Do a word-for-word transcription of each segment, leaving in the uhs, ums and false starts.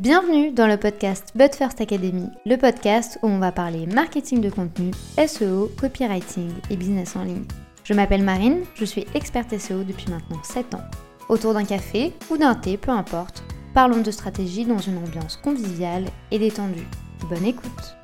Bienvenue dans le podcast But First Academy, le podcast où on va parler marketing de contenu, S E O, copywriting et business en ligne. Je m'appelle Marine, je suis experte S E O depuis maintenant sept ans. Autour d'un café ou d'un thé, peu importe, parlons de stratégie dans une ambiance conviviale et détendue. Bonne écoute!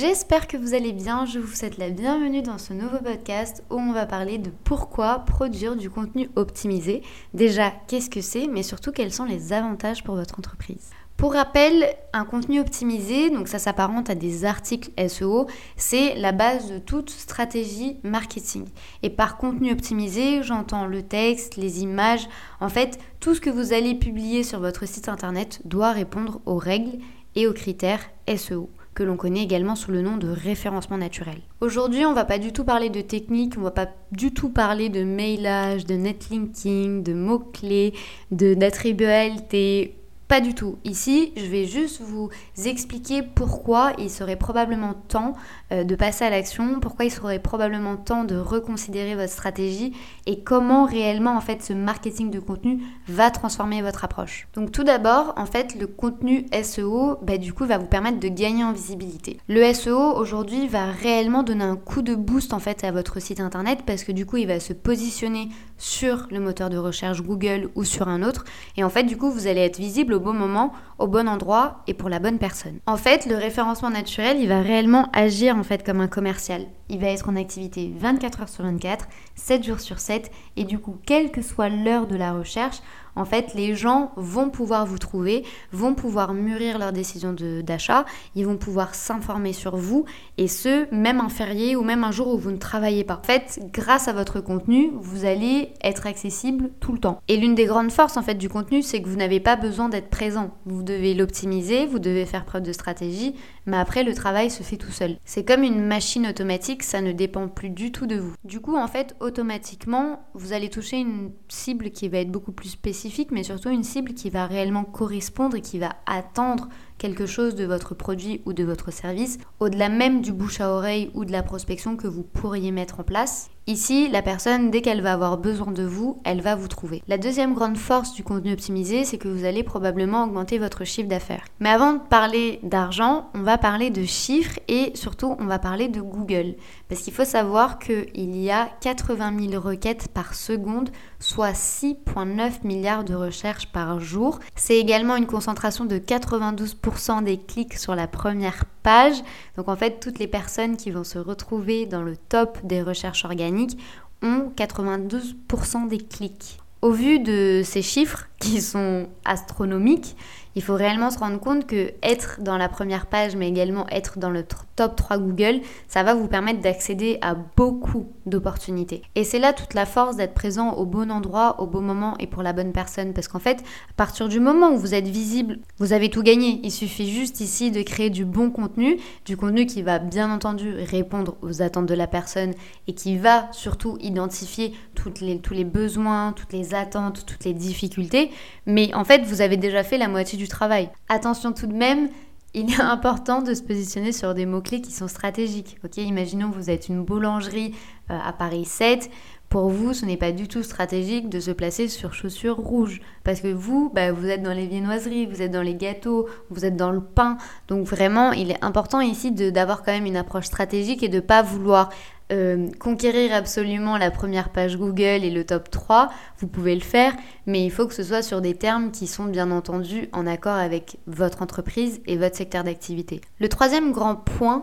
J'espère que vous allez bien, je vous souhaite la bienvenue dans ce nouveau podcast où on va parler de pourquoi produire du contenu optimisé. Déjà, qu'est-ce que c'est, mais surtout quels sont les avantages pour votre entreprise. Pour rappel, un contenu optimisé, donc ça s'apparente à des articles S E O, c'est la base de toute stratégie marketing. Et par contenu optimisé, j'entends le texte, les images, en fait, tout ce que vous allez publier sur votre site internet doit répondre aux règles et aux critères S E O, que l'on connaît également sous le nom de référencement naturel. Aujourd'hui, on ne va pas du tout parler de technique, on ne va pas du tout parler de mailage, de netlinking, de mots-clés, de, d'attribuabilité. Pas du tout. Ici, je vais juste vous expliquer pourquoi il serait probablement temps de passer à l'action, pourquoi il serait probablement temps de reconsidérer votre stratégie et comment réellement en fait ce marketing de contenu va transformer votre approche. Donc tout d'abord, en fait, le contenu S E O, bah, du coup, va vous permettre de gagner en visibilité. Le S E O aujourd'hui va réellement donner un coup de boost en fait à votre site internet parce que du coup, il va se positionner sur le moteur de recherche Google ou sur un autre et en fait, du coup, vous allez être visible au au bon moment, au bon endroit et pour la bonne personne. En fait, le référencement naturel, il va réellement agir en fait comme un commercial. Il va être en activité vingt-quatre heures sur vingt-quatre, sept jours sur sept et du coup, quelle que soit l'heure de la recherche, en fait, les gens vont pouvoir vous trouver, vont pouvoir mûrir leurs décisions de, d'achat, ils vont pouvoir s'informer sur vous et ce, même un férié ou même un jour où vous ne travaillez pas. En fait, grâce à votre contenu, vous allez être accessible tout le temps. Et l'une des grandes forces en fait du contenu, c'est que vous n'avez pas besoin d'être présent. Vous devez l'optimiser, vous devez faire preuve de stratégie, mais après, le travail se fait tout seul. C'est comme une machine automatique, ça ne dépend plus du tout de vous. Du coup, en fait, automatiquement, vous allez toucher une cible qui va être beaucoup plus spécifique, mais surtout une cible qui va réellement correspondre et qui va attendre quelque chose de votre produit ou de votre service, au-delà même du bouche à oreille ou de la prospection que vous pourriez mettre en place. Ici, la personne, dès qu'elle va avoir besoin de vous, elle va vous trouver. La deuxième grande force du contenu optimisé, c'est que vous allez probablement augmenter votre chiffre d'affaires. Mais avant de parler d'argent, on va parler de chiffres et surtout, on va parler de Google. Parce qu'il faut savoir qu'il y a quatre-vingt mille requêtes par seconde, soit six virgule neuf milliards de recherches par jour. C'est également une concentration de quatre-vingt-douze pour cent des clics sur la première page. Donc en fait, toutes les personnes qui vont se retrouver dans le top des recherches organiques ont quatre-vingt-douze pour cent des clics. Au vu de ces chiffres qui sont astronomiques, il faut réellement se rendre compte que être dans la première page, mais également être dans le top trois Google, ça va vous permettre d'accéder à beaucoup d'opportunités. Et c'est là toute la force d'être présent au bon endroit, au bon moment et pour la bonne personne. Parce qu'en fait, à partir du moment où vous êtes visible, vous avez tout gagné. Il suffit juste ici de créer du bon contenu, du contenu qui va bien entendu répondre aux attentes de la personne et qui va surtout identifier toutes les, tous les besoins, toutes les attentes, toutes les difficultés. Mais en fait, vous avez déjà fait la moitié du Du travail. Attention tout de même, il est important de se positionner sur des mots-clés qui sont stratégiques. Ok, imaginons que vous êtes une boulangerie euh, à Paris sept. Pour vous, ce n'est pas du tout stratégique de se placer sur chaussures rouges. Parce que vous, bah, vous êtes dans les viennoiseries, vous êtes dans les gâteaux, vous êtes dans le pain. Donc vraiment, il est important ici de, d'avoir quand même une approche stratégique et de ne pas vouloir Euh, conquérir absolument la première page Google et le top trois, vous pouvez le faire, mais il faut que ce soit sur des termes qui sont bien entendu en accord avec votre entreprise et votre secteur d'activité. Le troisième grand point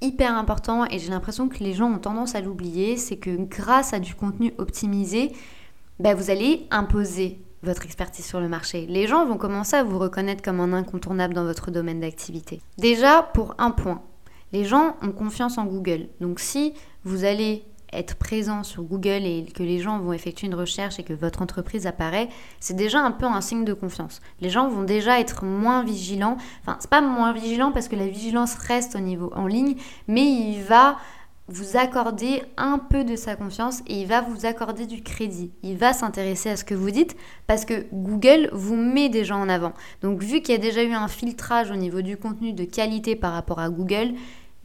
hyper important, et j'ai l'impression que les gens ont tendance à l'oublier, c'est que grâce à du contenu optimisé, bah vous allez imposer votre expertise sur le marché. Les gens vont commencer à vous reconnaître comme un incontournable dans votre domaine d'activité. Déjà, pour un point, les gens ont confiance en Google. Donc si vous allez être présent sur Google et que les gens vont effectuer une recherche et que votre entreprise apparaît, c'est déjà un peu un signe de confiance. Les gens vont déjà être moins vigilants. Enfin, c'est pas moins vigilant parce que la vigilance reste au niveau en ligne, mais il va vous accorder un peu de sa confiance et il va vous accorder du crédit. Il va s'intéresser à ce que vous dites parce que Google vous met déjà en avant. Donc vu qu'il y a déjà eu un filtrage au niveau du contenu de qualité par rapport à Google,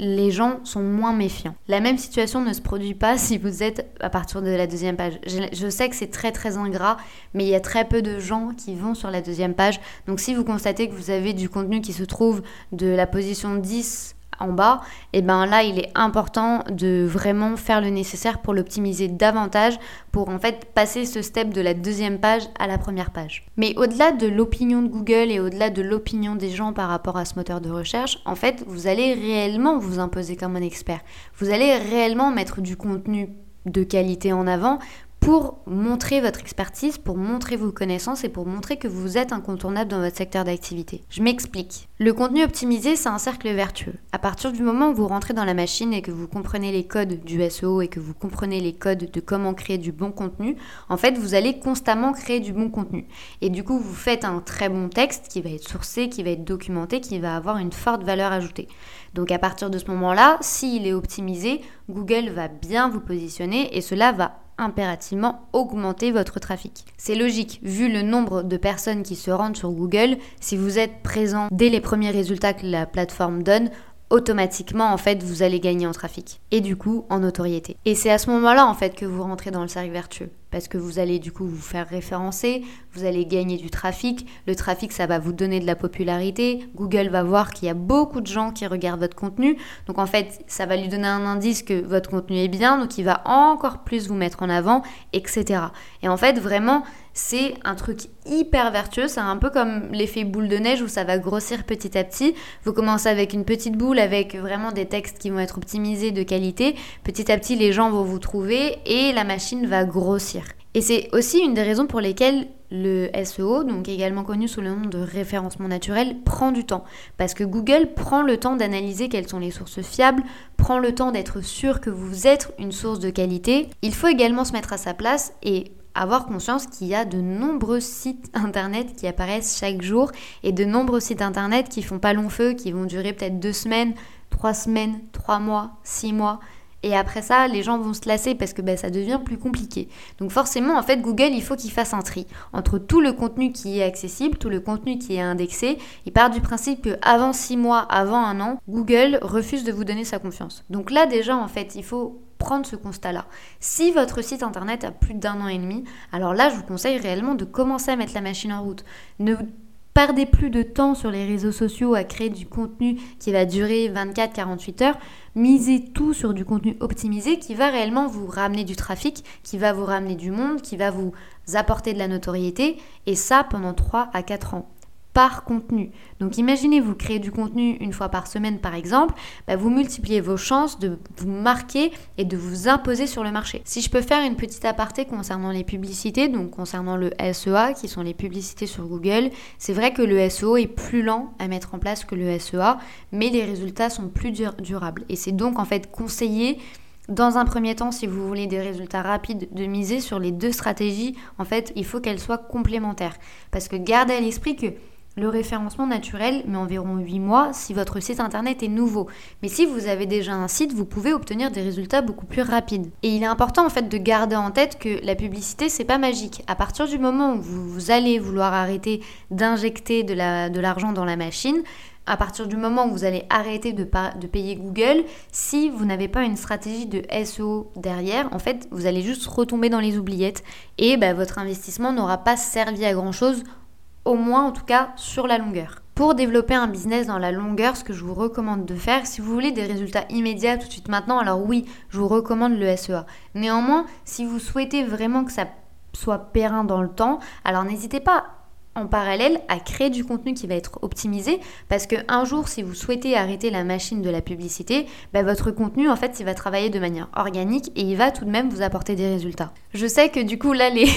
les gens sont moins méfiants. La même situation ne se produit pas si vous êtes à partir de la deuxième page. Je sais que c'est très très ingrat, mais il y a très peu de gens qui vont sur la deuxième page. Donc si vous constatez que vous avez du contenu qui se trouve de la position dix en bas, et ben là il est important de vraiment faire le nécessaire pour l'optimiser davantage, pour en fait passer ce step de la deuxième page à la première page. Mais au-delà de l'opinion de Google et au-delà de l'opinion des gens par rapport à ce moteur de recherche, en fait vous allez réellement vous imposer comme un expert. Vous allez réellement mettre du contenu de qualité en avant pour montrer votre expertise, pour montrer vos connaissances et pour montrer que vous êtes incontournable dans votre secteur d'activité. Je m'explique. Le contenu optimisé, c'est un cercle vertueux. À partir du moment où vous rentrez dans la machine et que vous comprenez les codes du S E O et que vous comprenez les codes de comment créer du bon contenu, en fait, vous allez constamment créer du bon contenu. Et du coup, vous faites un très bon texte qui va être sourcé, qui va être documenté, qui va avoir une forte valeur ajoutée. Donc à partir de ce moment-là, s'il est optimisé, Google va bien vous positionner et cela va impérativement augmenter votre trafic. C'est logique, vu le nombre de personnes qui se rendent sur Google, si vous êtes présent dès les premiers résultats que la plateforme donne, automatiquement en fait vous allez gagner en trafic et du coup en notoriété. Et c'est à ce moment-là en fait que vous rentrez dans le cercle vertueux, parce que vous allez du coup vous faire référencer, vous allez gagner du trafic, le trafic ça va vous donner de la popularité, Google va voir qu'il y a beaucoup de gens qui regardent votre contenu, donc en fait ça va lui donner un indice que votre contenu est bien, donc il va encore plus vous mettre en avant, et cetera. Et en fait vraiment c'est un truc hyper vertueux, c'est un peu comme l'effet boule de neige où ça va grossir petit à petit, vous commencez avec une petite boule, avec vraiment des textes qui vont être optimisés de qualité, petit à petit les gens vont vous trouver et la machine va grossir. Et c'est aussi une des raisons pour lesquelles le S E O, donc également connu sous le nom de référencement naturel, prend du temps. Parce que Google prend le temps d'analyser quelles sont les sources fiables, prend le temps d'être sûr que vous êtes une source de qualité. Il faut également se mettre à sa place et avoir conscience qu'il y a de nombreux sites internet qui apparaissent chaque jour et de nombreux sites internet qui font pas long feu, qui vont durer peut-être deux semaines, trois semaines, trois mois, six mois. Et après ça, les gens vont se lasser parce que ben, ça devient plus compliqué. Donc forcément, en fait, Google, il faut qu'il fasse un tri entre tout le contenu qui est accessible, tout le contenu qui est indexé. Il part du principe qu'avant six mois, avant un an, Google refuse de vous donner sa confiance. Donc là, déjà, en fait, il faut prendre ce constat-là. Si votre site internet a plus d'un an et demi, alors là, je vous conseille réellement de commencer à mettre la machine en route. Ne perdez plus de temps sur les réseaux sociaux à créer du contenu qui va durer vingt-quatre à quarante-huit heures. Misez tout sur du contenu optimisé qui va réellement vous ramener du trafic, qui va vous ramener du monde, qui va vous apporter de la notoriété, et ça pendant trois à quatre ans. Par contenu. Donc imaginez, vous créez du contenu une fois par semaine par exemple, bah vous multipliez vos chances de vous marquer et de vous imposer sur le marché. Si je peux faire une petite aparté concernant les publicités, donc concernant le S E A qui sont les publicités sur Google, c'est vrai que le S E O est plus lent à mettre en place que le S E A, mais les résultats sont plus dur- durables. Et c'est donc en fait conseillé dans un premier temps, si vous voulez des résultats rapides, de miser sur les deux stratégies. En fait, il faut qu'elles soient complémentaires. Parce que gardez à l'esprit que le référencement naturel met environ huit mois si votre site internet est nouveau. Mais si vous avez déjà un site, vous pouvez obtenir des résultats beaucoup plus rapides. Et il est important en fait de garder en tête que la publicité, c'est pas magique. À partir du moment où vous allez vouloir arrêter d'injecter de, la, de l'argent dans la machine, à partir du moment où vous allez arrêter de, pa- de payer Google, si vous n'avez pas une stratégie de S E O derrière, en fait, vous allez juste retomber dans les oubliettes et bah, votre investissement n'aura pas servi à grand chose, au moins en tout cas sur la longueur. Pour développer un business dans la longueur, ce que je vous recommande de faire, si vous voulez des résultats immédiats tout de suite maintenant, alors oui, je vous recommande le S E A. Néanmoins, si vous souhaitez vraiment que ça soit pérenne dans le temps, alors n'hésitez pas en parallèle à créer du contenu qui va être optimisé, parce qu'un jour, si vous souhaitez arrêter la machine de la publicité, bah, votre contenu, en fait, il va travailler de manière organique et il va tout de même vous apporter des résultats. Je sais que du coup, là, les,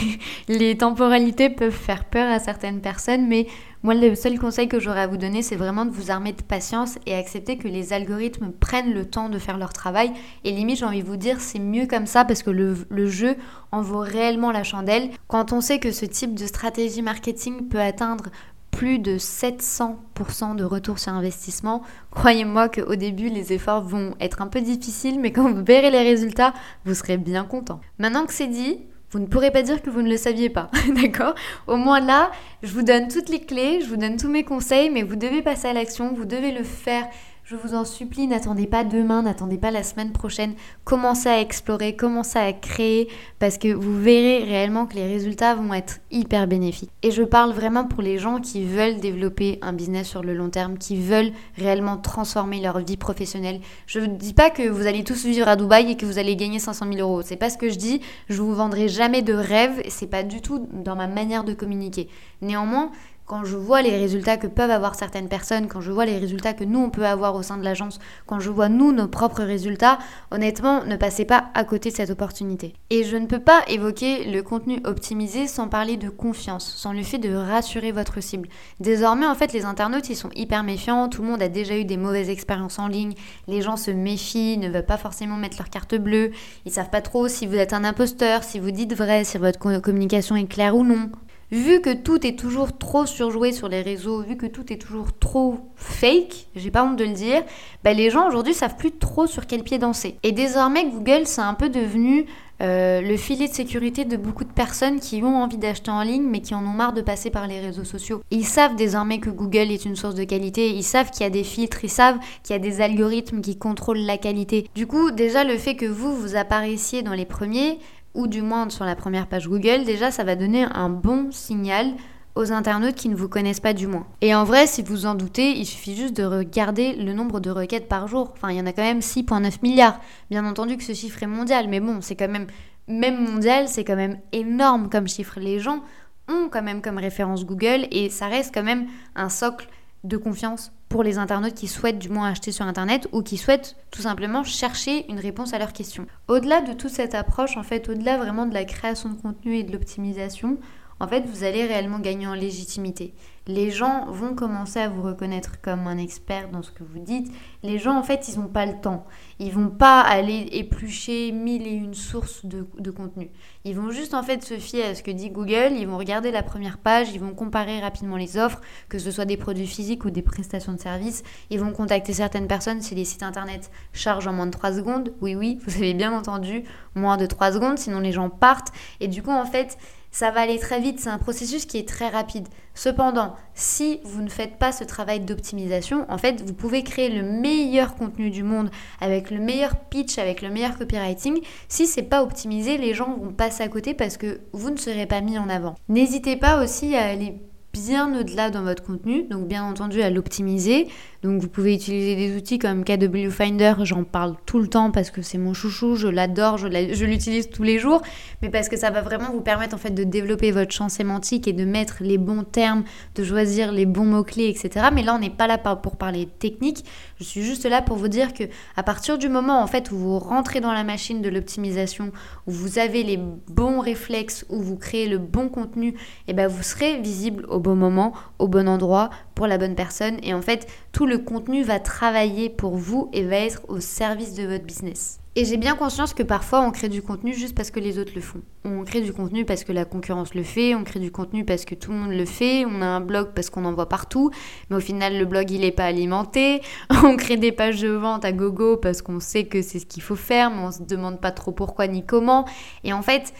les temporalités peuvent faire peur à certaines personnes, mais moi, le seul conseil que j'aurais à vous donner, c'est vraiment de vous armer de patience et accepter que les algorithmes prennent le temps de faire leur travail. Et limite, j'ai envie de vous dire, c'est mieux comme ça parce que le, le jeu en vaut réellement la chandelle. Quand on sait que ce type de stratégie marketing peut atteindre plus de sept cents pour cent de retour sur investissement, croyez-moi qu'au début, les efforts vont être un peu difficiles, mais quand vous verrez les résultats, vous serez bien content. Maintenant que c'est dit, vous ne pourrez pas dire que vous ne le saviez pas, d'accord ? Au moins là, je vous donne toutes les clés, je vous donne tous mes conseils, mais vous devez passer à l'action, vous devez le faire. Je vous en supplie, n'attendez pas demain, n'attendez pas la semaine prochaine. Commencez à explorer, commencez à créer, parce que vous verrez réellement que les résultats vont être hyper bénéfiques. Et je parle vraiment pour les gens qui veulent développer un business sur le long terme, qui veulent réellement transformer leur vie professionnelle. Je ne dis pas que vous allez tous vivre à Dubaï et que vous allez gagner cinq cent mille euros. C'est pas ce que je dis. Je vous vendrai jamais de rêve. C'est pas du tout dans ma manière de communiquer. Néanmoins, quand je vois les résultats que peuvent avoir certaines personnes, quand je vois les résultats que nous, on peut avoir au sein de l'agence, quand je vois, nous, nos propres résultats, honnêtement, ne passez pas à côté de cette opportunité. Et je ne peux pas évoquer le contenu optimisé sans parler de confiance, sans le fait de rassurer votre cible. Désormais, en fait, les internautes, ils sont hyper méfiants, tout le monde a déjà eu des mauvaises expériences en ligne, les gens se méfient, ne veulent pas forcément mettre leur carte bleue, ils savent pas trop si vous êtes un imposteur, si vous dites vrai, si votre communication est claire ou non. Vu que tout est toujours trop surjoué sur les réseaux, vu que tout est toujours trop fake, j'ai pas honte de le dire, bah les gens aujourd'hui savent plus trop sur quel pied danser. Et désormais Google, c'est un peu devenu euh, le filet de sécurité de beaucoup de personnes qui ont envie d'acheter en ligne mais qui en ont marre de passer par les réseaux sociaux. Ils savent désormais que Google est une source de qualité, ils savent qu'il y a des filtres, ils savent qu'il y a des algorithmes qui contrôlent la qualité. Du coup, déjà le fait que vous, vous apparaissiez dans les premiers, ou du moins sur la première page Google, déjà ça va donner un bon signal aux internautes qui ne vous connaissent pas du moins. Et en vrai, si vous en doutez, il suffit juste de regarder le nombre de requêtes par jour. Enfin, il y en a quand même six virgule neuf milliards. Bien entendu que ce chiffre est mondial, mais bon, c'est quand même, même mondial, c'est quand même énorme comme chiffre. Les gens ont quand même comme référence Google et ça reste quand même un socle de confiance pour les internautes qui souhaitent du moins acheter sur internet ou qui souhaitent tout simplement chercher une réponse à leurs questions. Au-delà de toute cette approche, en fait, au-delà vraiment de la création de contenu et de l'optimisation, en fait, vous allez réellement gagner en légitimité. Les gens vont commencer à vous reconnaître comme un expert dans ce que vous dites. Les gens, en fait, ils n'ont pas le temps. Ils vont pas aller éplucher mille et une sources de, de contenu. Ils vont juste, en fait, se fier à ce que dit Google. Ils vont regarder la première page. Ils vont comparer rapidement les offres, que ce soit des produits physiques ou des prestations de services. Ils vont contacter certaines personnes si les sites internet chargent en moins de trois secondes. Oui, oui, vous avez bien entendu, moins de trois secondes, sinon les gens partent. Et du coup, en fait, ça va aller très vite, c'est un processus qui est très rapide. Cependant, si vous ne faites pas ce travail d'optimisation, en fait, vous pouvez créer le meilleur contenu du monde avec le meilleur pitch, avec le meilleur copywriting. Si c'est pas optimisé, les gens vont passer à côté parce que vous ne serez pas mis en avant. N'hésitez pas aussi à aller bien au-delà dans votre contenu, donc bien entendu à l'optimiser. Donc vous pouvez utiliser des outils comme KWFinder, j'en parle tout le temps parce que c'est mon chouchou, je l'adore, je, la, je l'utilise tous les jours, mais parce que ça va vraiment vous permettre en fait de développer votre champ sémantique et de mettre les bons termes, de choisir les bons mots-clés, et cetera. Mais là on n'est pas là pour parler technique, je suis juste là pour vous dire que à partir du moment en fait où vous rentrez dans la machine de l'optimisation, où vous avez les bons réflexes, où vous créez le bon contenu, et ben vous serez visible au bon moment, au bon endroit, pour la bonne personne, et en fait tout le contenu va travailler pour vous et va être au service de votre business. Et j'ai bien conscience que parfois on crée du contenu juste parce que les autres le font. On crée du contenu parce que la concurrence le fait, on crée du contenu parce que tout le monde le fait, on a un blog parce qu'on en voit partout, mais au final le blog il est pas alimenté, on crée des pages de vente à gogo parce qu'on sait que c'est ce qu'il faut faire, mais on se demande pas trop pourquoi ni comment. Et en fait,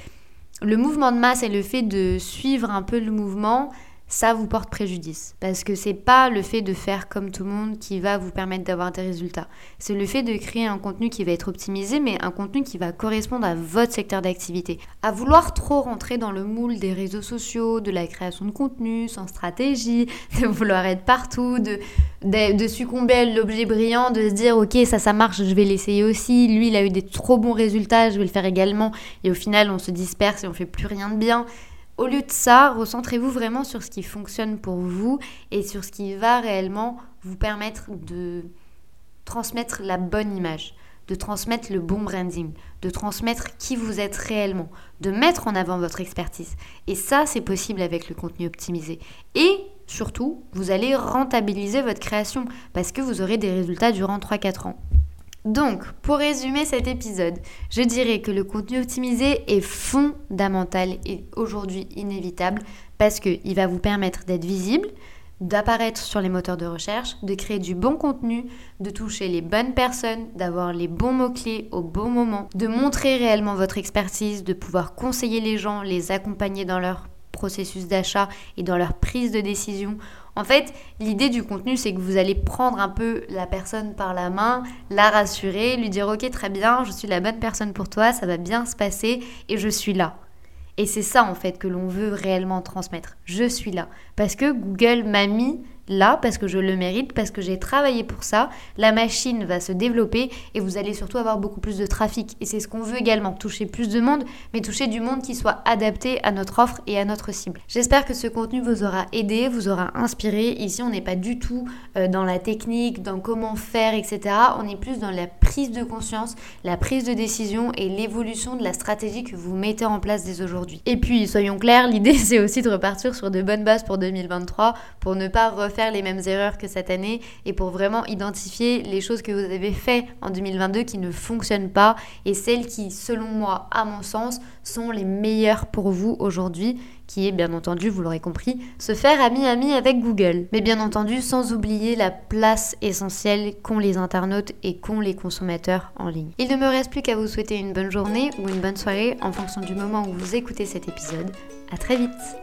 le mouvement de masse et le fait de suivre un peu le mouvement, ça vous porte préjudice parce que c'est pas le fait de faire comme tout le monde qui va vous permettre d'avoir des résultats. C'est le fait de créer un contenu qui va être optimisé, mais un contenu qui va correspondre à votre secteur d'activité. À vouloir trop rentrer dans le moule des réseaux sociaux, de la création de contenu sans stratégie, de vouloir être partout, de, de, de succomber à l'objet brillant, de se dire ok ça ça marche, je vais l'essayer aussi, lui il a eu des trop bons résultats, je vais le faire également, et au final on se disperse et on fait plus rien de bien. Au lieu de ça, recentrez-vous vraiment sur ce qui fonctionne pour vous et sur ce qui va réellement vous permettre de transmettre la bonne image, de transmettre le bon branding, de transmettre qui vous êtes réellement, de mettre en avant votre expertise. Et ça, c'est possible avec le contenu optimisé. Et surtout, vous allez rentabiliser votre création parce que vous aurez des résultats durant trois à quatre ans. Donc, pour résumer cet épisode, je dirais que le contenu optimisé est fondamental et aujourd'hui inévitable parce qu'il va vous permettre d'être visible, d'apparaître sur les moteurs de recherche, de créer du bon contenu, de toucher les bonnes personnes, d'avoir les bons mots-clés au bon moment, de montrer réellement votre expertise, de pouvoir conseiller les gens, les accompagner dans leur processus d'achat et dans leur prise de décision. En fait, l'idée du contenu, c'est que vous allez prendre un peu la personne par la main, la rassurer, lui dire « Ok, très bien, je suis la bonne personne pour toi, ça va bien se passer et je suis là ». Et c'est ça, en fait, que l'on veut réellement transmettre. Je suis là. Parce que Google m'a mis là, parce que je le mérite, parce que j'ai travaillé pour ça. La machine va se développer et vous allez surtout avoir beaucoup plus de trafic. Et c'est ce qu'on veut également, toucher plus de monde, mais toucher du monde qui soit adapté à notre offre et à notre cible. J'espère que ce contenu vous aura aidé, vous aura inspiré. Ici, on n'est pas du tout dans la technique, dans comment faire, et cetera. On est plus dans la prise de conscience, la prise de décision et l'évolution de la stratégie que vous mettez en place dès aujourd'hui. Et puis, soyons clairs, l'idée c'est aussi de repartir sur de bonnes bases pour deux mille vingt-trois, pour ne pas refaire les mêmes erreurs que cette année et pour vraiment identifier les choses que vous avez faites en deux mille vingt-deux qui ne fonctionnent pas et celles qui, selon moi, à mon sens, sont les meilleures pour vous aujourd'hui, qui est bien entendu, vous l'aurez compris, se faire ami-ami avec Google. Mais bien entendu, sans oublier la place essentielle qu'ont les internautes et qu'ont les consommateurs en ligne. Il ne me reste plus qu'à vous souhaiter une bonne journée ou une bonne soirée en fonction du moment où vous écoutez cet épisode. À très vite!